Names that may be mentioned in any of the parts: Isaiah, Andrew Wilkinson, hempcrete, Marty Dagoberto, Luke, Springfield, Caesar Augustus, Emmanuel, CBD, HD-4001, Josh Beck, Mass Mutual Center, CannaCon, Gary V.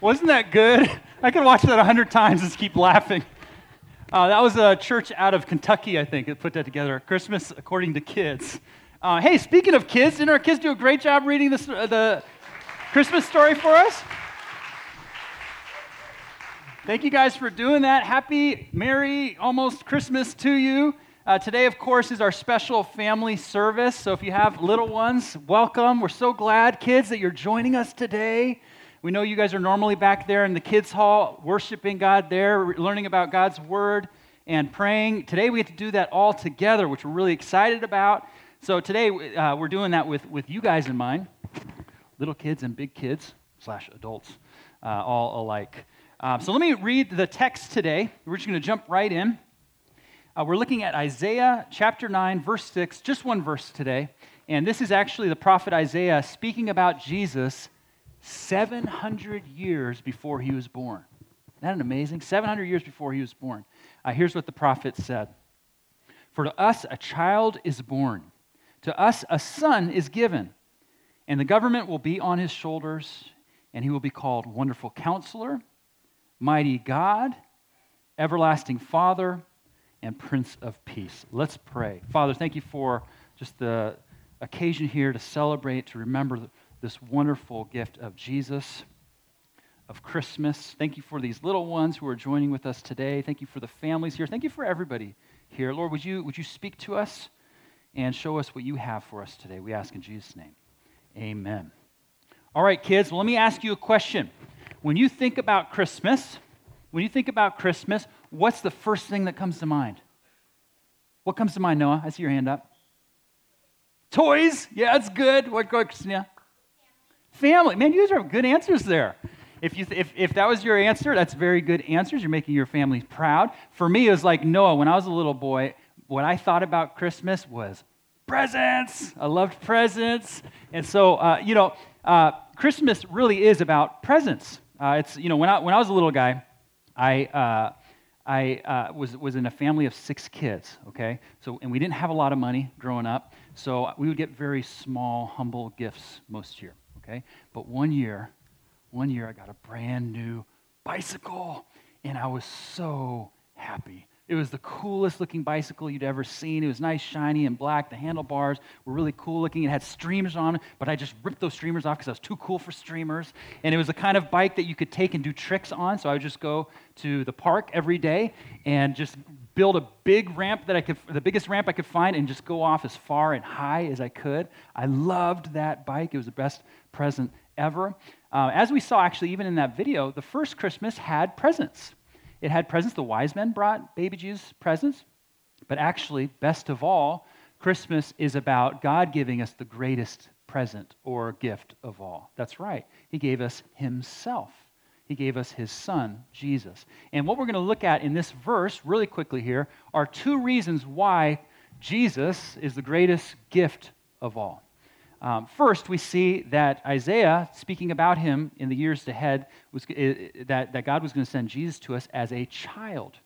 Wasn't that good? I could watch that 100 times and keep laughing. That was a church out of Kentucky, I think, that put that together. Christmas According to Kids. Hey, speaking of kids, didn't our kids do a great job reading the Christmas story for us? Thank you guys for doing that. Happy, merry, almost Christmas to you. Today, of course, is our special family service. So if you have little ones, welcome. We're so glad, kids, that you're joining us today. We know you guys are normally back there in the kids' hall, worshiping God there, learning about God's word and praying. Today, we get to do that all together, which we're really excited about. So today, we're doing that with you guys in mind, little kids and big kids, / adults, all alike. So let me read the text today. We're just going to jump right in. We're looking at Isaiah chapter 9, verse 6, just one verse today. And this is actually the prophet Isaiah speaking about Jesus 700 years before he was born. Isn't that amazing? 700 years before he was born. Here's what the prophet said. For to us a child is born, to us a son is given, and the government will be on his shoulders, and he will be called Wonderful Counselor, Mighty God, Everlasting Father, and Prince of Peace. Let's pray. Father, thank you for just the occasion here to celebrate, to remember this wonderful gift of Jesus, of Christmas. Thank you for these little ones who are joining with us today. Thank you for the families here. Thank you for everybody here. Lord, would you speak to us and show us what you have for us today? We ask in Jesus' name. Amen. All right, kids, well, let me ask you a question. When you think about Christmas, what's the first thing that comes to mind? What comes to mind, Noah? I see your hand up. Toys. Yeah, that's good. What, Christina? Family. Man, you guys have good answers there. If that was your answer, that's very good answers. You're making your family proud. For me, it was like Noah. When I was a little boy, what I thought about Christmas was presents. I loved presents. And so, Christmas really is about presents. When I was a little guy, I was in a family of 6 kids, okay? So, and we didn't have a lot of money growing up, so we would get very small, humble gifts most year, okay? But one year I got a brand new bicycle, and I was so happy. It was the coolest looking bicycle you'd ever seen. It was nice, shiny, and black. The handlebars were really cool looking. It had streamers on it, but I just ripped those streamers off because I was too cool for streamers. And it was the kind of bike that you could take and do tricks on. So I would just go to the park every day and just build a big ramp the biggest ramp I could find, and just go off as far and high as I could. I loved that bike. It was the best present ever. As we saw, actually, even in that video, the first Christmas had presents. It had presents. The wise men brought baby Jesus presents. But actually, best of all, Christmas is about God giving us the greatest present or gift of all. That's right. He gave us himself. He gave us his son, Jesus. And what we're going to look at in this verse really quickly here are 2 reasons why Jesus is the greatest gift of all. First, we see that Isaiah, speaking about him in the years ahead, that God was going to send Jesus to us as a child.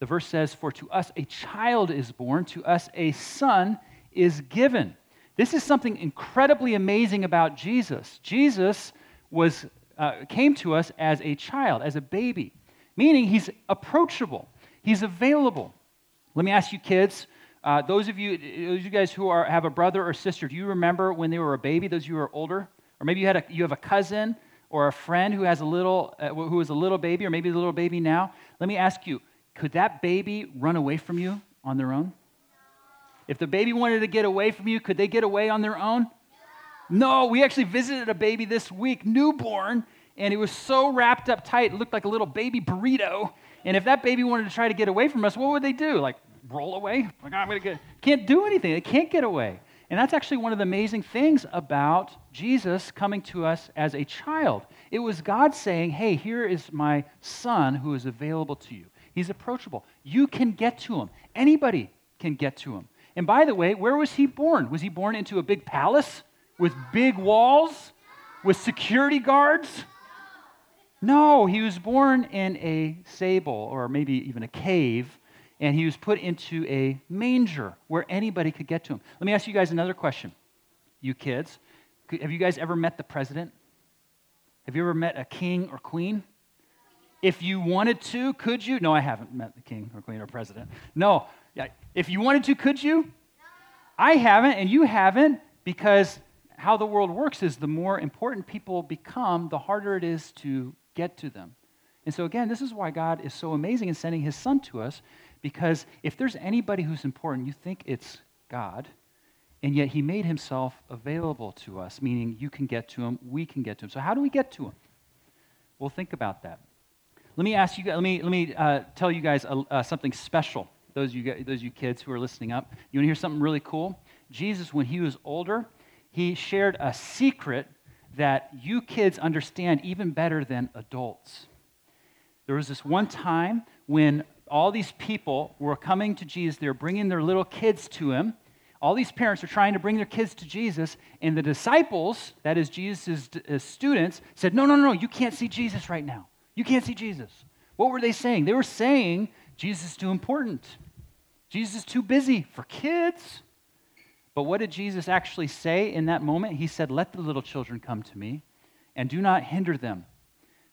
The verse says, "For to us a child is born, to us a son is given." This is something incredibly amazing about Jesus. Jesus came to us as a child, as a baby, meaning he's approachable, he's available. Let me ask you, kids. Those of you guys who have a brother or sister, do you remember when they were a baby? Those of you who are older, or maybe you have a cousin or a friend who was a little baby, or maybe a little baby now. Let me ask you: could that baby run away from you on their own? No. If the baby wanted to get away from you, could they get away on their own? No. We actually visited a baby this week, newborn, and it was so wrapped up tight, it looked like a little baby burrito. And if that baby wanted to try to get away from us, what would they do? Like, roll away? Like, I'm gonna get. Can't do anything. They can't get away. And that's actually one of the amazing things about Jesus coming to us as a child. It was God saying, "Hey, here is my son who is available to you. He's approachable. You can get to him. Anybody can get to him." And by the way, where was he born? Was he born into a big palace with big walls, with security guards? No, he was born in a stable, or maybe even a cave. And he was put into a manger where anybody could get to him. Let me ask you guys another question. You kids, have you guys ever met the president? Have you ever met a king or queen? If you wanted to, could you? No, I haven't met the king or queen or president. No. If you wanted to, could you? No. I haven't, and you haven't, because how the world works is the more important people become, the harder it is to get to them. And so again, this is why God is so amazing in sending his son to us, because if there's anybody who's important, you think it's God, and yet he made himself available to us, meaning you can get to him, we can get to him. So how do we get to him? Well, think about that. Let me ask you. Let me tell you guys something special. Those you kids who are listening up, you want to hear something really cool? Jesus, when he was older, he shared a secret that you kids understand even better than adults. There was this one time when all these people were coming to Jesus. They were bringing their little kids to him. All these parents are trying to bring their kids to Jesus, and the disciples, that is Jesus' students, said, no, you can't see Jesus right now. You can't see Jesus. What were they saying? They were saying, Jesus is too important. Jesus is too busy for kids. But what did Jesus actually say in that moment? He said, let the little children come to me, and do not hinder them,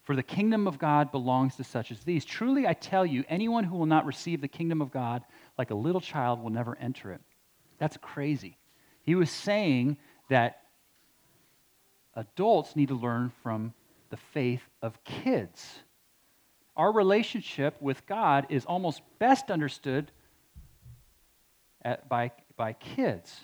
for the kingdom of God belongs to such as these. Truly, I tell you, anyone who will not receive the kingdom of God like a little child will never enter it. That's crazy. He was saying that adults need to learn from the faith of kids. Our relationship with God is almost best understood by kids,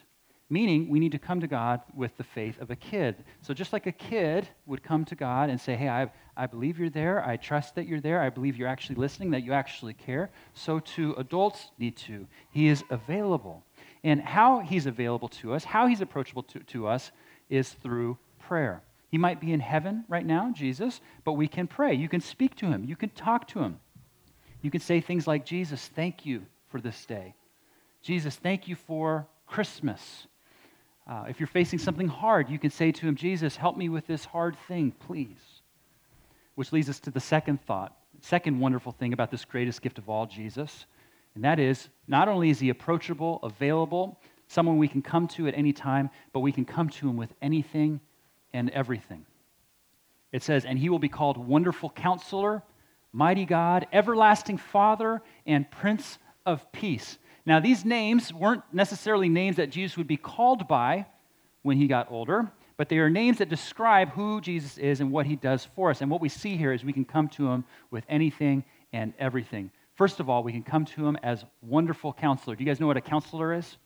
meaning we need to come to God with the faith of a kid. So just like a kid would come to God and say, hey, I believe you're there, I trust that you're there, I believe you're actually listening, that you actually care, so too adults need to. He is available. And how he's available to us, how he's approachable to us, is through prayer. He might be in heaven right now, Jesus, but we can pray. You can speak to him. You can talk to him. You can say things like, Jesus, thank you for this day. Jesus, thank you for Christmas. If you're facing something hard, you can say to him, Jesus, help me with this hard thing, please. Which leads us to the second thought, second wonderful thing about this greatest gift of all, Jesus, and that is, not only is he approachable, available, someone we can come to at any time, but we can come to him with anything and everything. It says, and he will be called Wonderful Counselor, Mighty God, Everlasting Father, and Prince of Peace. Now, these names weren't necessarily names that Jesus would be called by when he got older, but they are names that describe who Jesus is and what he does for us. And what we see here is we can come to him with anything and everything. First of all, we can come to him as Wonderful Counselor. Do you guys know what a counselor is?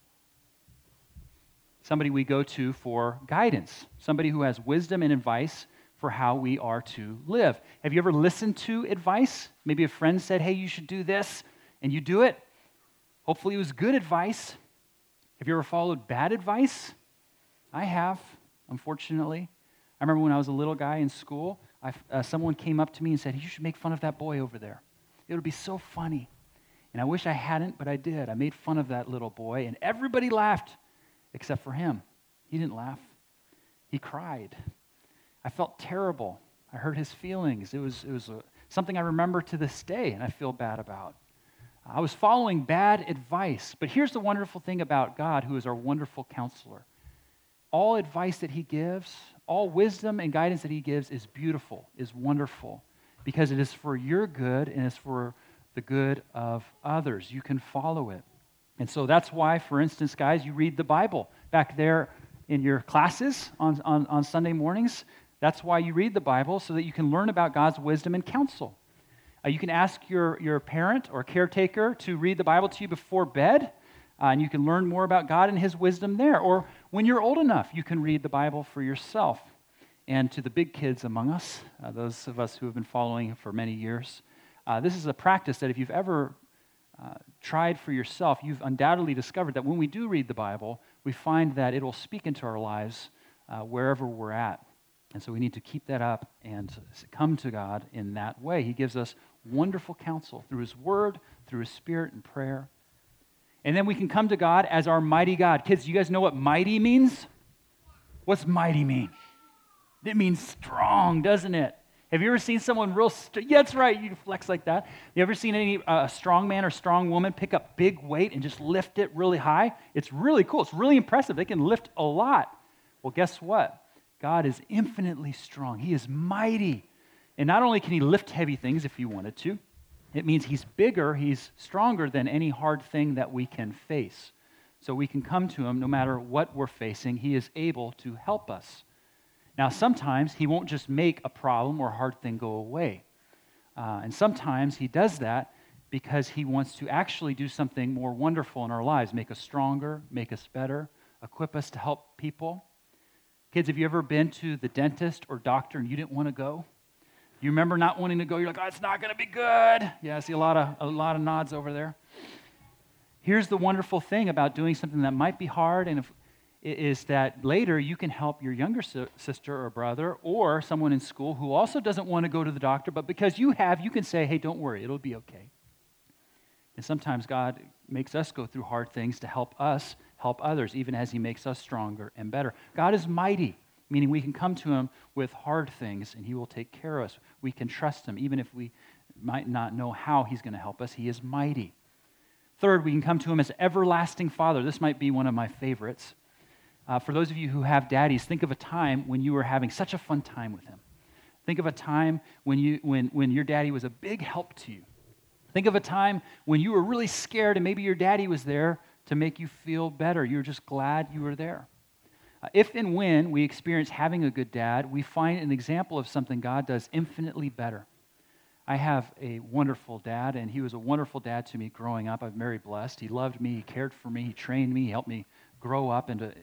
Somebody we go to for guidance, somebody who has wisdom and advice for how we are to live. Have you ever listened to advice? Maybe a friend said, hey, you should do this, and you do it. Hopefully it was good advice. Have you ever followed bad advice? I have, unfortunately. I remember when I was a little guy in school, someone came up to me and said, you should make fun of that boy over there. It would be so funny. And I wish I hadn't, but I did. I made fun of that little boy, and everybody laughed. Except for him. He didn't laugh. He cried. I felt terrible. I hurt his feelings. It was something I remember to this day, and I feel bad about. I was following bad advice. But here's the wonderful thing about God, who is our Wonderful Counselor. All advice that he gives, all wisdom and guidance that he gives is beautiful, is wonderful, because it is for your good and it's for the good of others. You can follow it. And so that's why, for instance, guys, you read the Bible back there in your classes on Sunday mornings. That's why you read the Bible, so that you can learn about God's wisdom and counsel. You can ask your parent or caretaker to read the Bible to you before bed, and you can learn more about God and his wisdom there. Or when you're old enough, you can read the Bible for yourself. And to the big kids among us, those of us who have been following for many years, this is a practice that if you've ever tried for yourself, you've undoubtedly discovered that when we do read the Bible, we find that it will speak into our lives wherever we're at. And so we need to keep that up and come to God in that way. He gives us wonderful counsel through his word, through his spirit and prayer. And then we can come to God as our mighty God. Kids, you guys know what mighty means? What's mighty mean? It means strong, doesn't it? Have you ever seen someone real, yeah, that's right, you flex like that. You ever seen any strong man or strong woman pick up big weight and just lift it really high? It's really cool. It's really impressive. They can lift a lot. Well, guess what? God is infinitely strong. He is mighty. And not only can he lift heavy things if he wanted to, it means he's bigger, he's stronger than any hard thing that we can face. So we can come to him no matter what we're facing. He is able to help us. Now, sometimes he won't just make a problem or hard thing go away. And sometimes he does that because he wants to actually do something more wonderful in our lives, make us stronger, make us better, equip us to help people. Kids, have you ever been to the dentist or doctor and you didn't want to go? You remember not wanting to go? You're like, oh, it's not going to be good. Yeah, I see a lot of nods over there. Here's the wonderful thing about doing something that might be hard, and is that later you can help your younger sister or brother or someone in school who also doesn't want to go to the doctor, but because you can say, hey, don't worry, it'll be okay. And sometimes God makes us go through hard things to help us help others, even as he makes us stronger and better. God is mighty, meaning we can come to him with hard things, and he will take care of us. We can trust him, even if we might not know how he's going to help us. He is mighty. Third, we can come to him as everlasting Father. This might be one of my favorites. For those of you who have daddies, think of a time when you were having such a fun time with him. Think of a time when your daddy was a big help to you. Think of a time when you were really scared and maybe your daddy was there to make you feel better. You were just glad you were there. If and when we experience having a good dad, we find an example of something God does infinitely better. I have a wonderful dad, and he was a wonderful dad to me growing up. I'm very blessed. He loved me. He cared for me. He trained me. He helped me grow up and to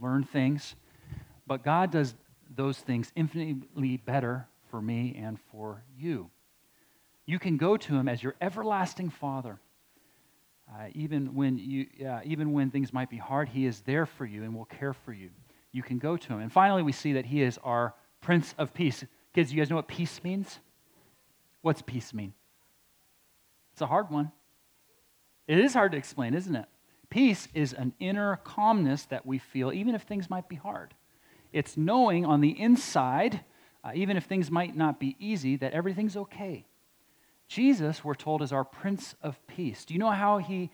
learn things. But God does those things infinitely better for me and for you. You can go to him as your everlasting Father. Even when things might be hard, he is there for you and will care for you. You can go to him. And finally, we see that he is our Prince of Peace. Kids, you guys know what peace means? What's peace mean? It's a hard one. It is hard to explain, isn't it? Peace is an inner calmness that we feel, even if things might be hard. It's knowing on the inside, even if things might not be easy, that everything's okay. Jesus, we're told, is our Prince of Peace. Do you know how he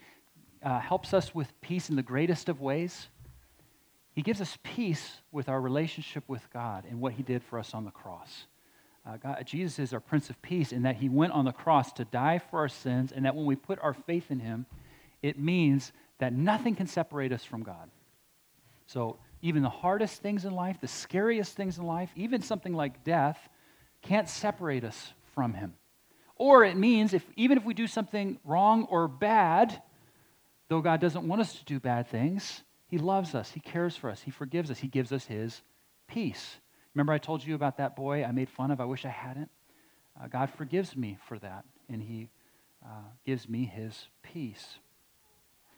helps us with peace in the greatest of ways? He gives us peace with our relationship with God and what he did for us on the cross. Jesus is our Prince of Peace in that he went on the cross to die for our sins, and that when we put our faith in him, it means that nothing can separate us from God. So even the hardest things in life, the scariest things in life, even something like death, can't separate us from him. Or it means even if we do something wrong or bad, though God doesn't want us to do bad things, he loves us, he cares for us, he forgives us, he gives us his peace. Remember I told you about that boy I made fun of? I wish I hadn't. God forgives me for that, and he gives me his peace.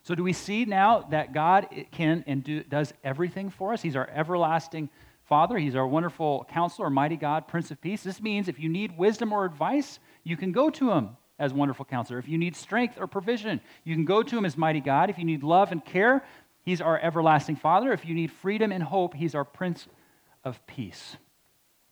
So do we see now that God can and does everything for us? He's our everlasting Father, he's our wonderful counselor, mighty God, Prince of Peace. This means if you need wisdom or advice, you can go to him as wonderful counselor. If you need strength or provision, you can go to him as mighty God. If you need love and care, he's our everlasting Father. If you need freedom and hope, he's our Prince of Peace.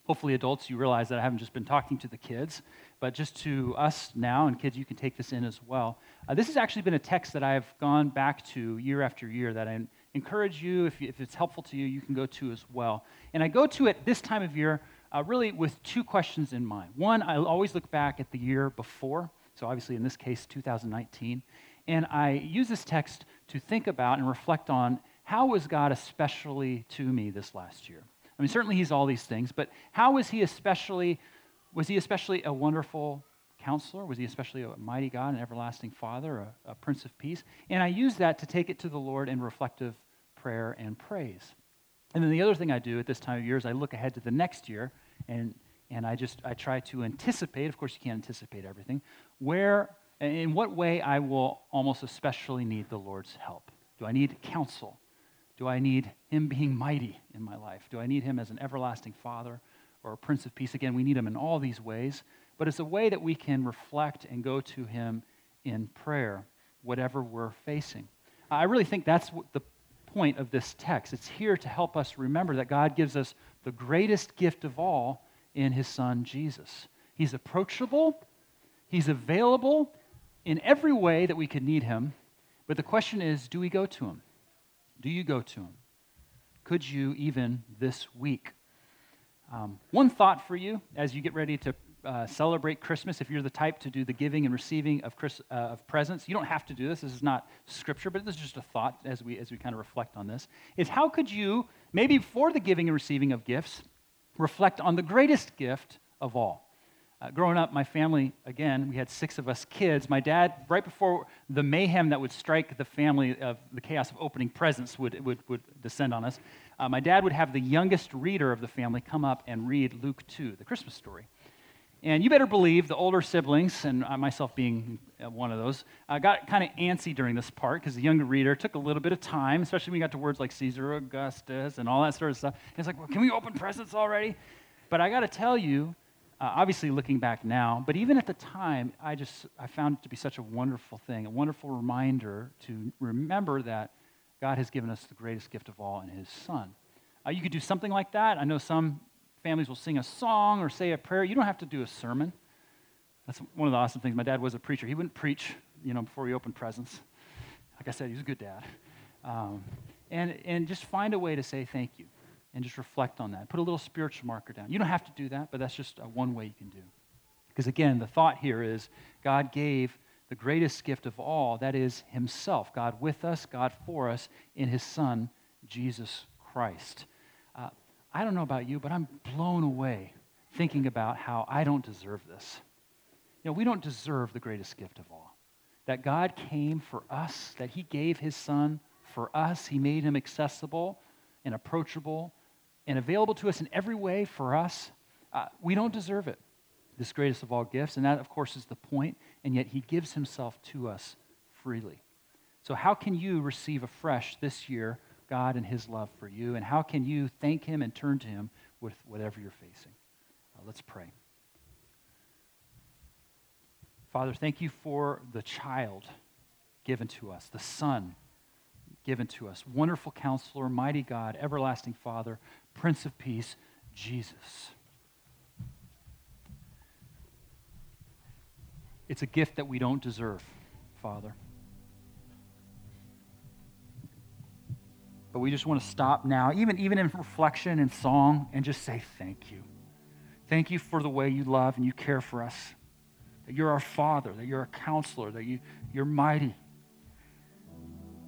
Hopefully, adults, you realize that I haven't just been talking to the kids, but just to us now, and kids, you can take this in as well. This has actually been a text that I've gone back to year after year that I encourage you, if it's helpful to you, you can go to as well. And I go to it this time of year really with two questions in mind. One, I always look back at the year before, so obviously in this case, 2019, and I use this text to think about and reflect on how was God especially to me this last year? I mean, certainly he's all these things, but how was he especially a wonderful counselor? Was he especially a mighty God, an everlasting Father, a Prince of Peace? And I use that to take it to the Lord in reflective prayer and praise. And then the other thing I do at this time of year is I look ahead to the next year, and I try to anticipate, of course you can't anticipate everything, where and in what way I will almost especially need the Lord's help. Do I need counsel? Do I need him being mighty in my life? Do I need him as an everlasting Father or a Prince of Peace? Again, we need him in all these ways, but it's a way that we can reflect and go to him in prayer, whatever we're facing. I really think that's the point of this text. It's here to help us remember that God gives us the greatest gift of all in his Son, Jesus. He's approachable. He's available in every way that we could need him, but the question is, do we go to him? Do you go to him? Could you even this week? One thought for you as you get ready to celebrate Christmas, if you're the type to do the giving and receiving of presents, you don't have to do this. This is not scripture, but this is just a thought as we kind of reflect on this, is how could you, maybe for the giving and receiving of gifts, reflect on the greatest gift of all? Growing up, my family, again, we had 6 of us kids. My dad, right before the mayhem that would strike the family of the chaos of opening presents would descend on us, my dad would have the youngest reader of the family come up and read Luke 2, the Christmas story. And you better believe the older siblings, and myself being one of those, got kind of antsy during this part because the younger reader took a little bit of time, especially when we got to words like Caesar Augustus and all that sort of stuff. And it's like, well, can we open presents already? But I got to tell you, obviously looking back now, but even at the time, I found it to be such a wonderful thing, a wonderful reminder to remember that God has given us the greatest gift of all in His Son. You could do something like that. I know some families will sing a song or say a prayer. You don't have to do a sermon. That's one of the awesome things. My dad was a preacher. He wouldn't preach, before he opened presents. Like I said, he was a good dad. And just find a way to say thank you and just reflect on that. Put a little spiritual marker down. You don't have to do that, but that's just one way you can do. Because again, the thought here is God gave the greatest gift of all, that is Himself, God with us, God for us, in His Son, Jesus Christ. I don't know about you, but I'm blown away thinking about how I don't deserve this. We don't deserve the greatest gift of all. That God came for us, that He gave His Son for us. He made Him accessible and approachable and available to us in every way for us. We don't deserve it, this greatest of all gifts, and that, of course, is the point, and yet He gives Himself to us freely. So how can you receive afresh this year God and His love for you, and how can you thank Him and turn to Him with whatever you're facing? Let's pray. Father, thank You for the child given to us, the Son given to us, wonderful Counselor, mighty God, everlasting Father, Prince of Peace, Jesus. It's a gift that we don't deserve, Father. But we just want to stop now, even in reflection and song, and just say thank You. Thank You for the way You love and You care for us, that You're our Father, that You're our Counselor, that You're mighty,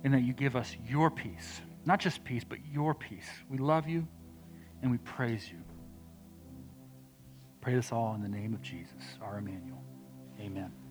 and that You give us Your peace. Not just peace, but Your peace. We love You and we praise You. Pray this all in the name of Jesus, our Emmanuel. Amen.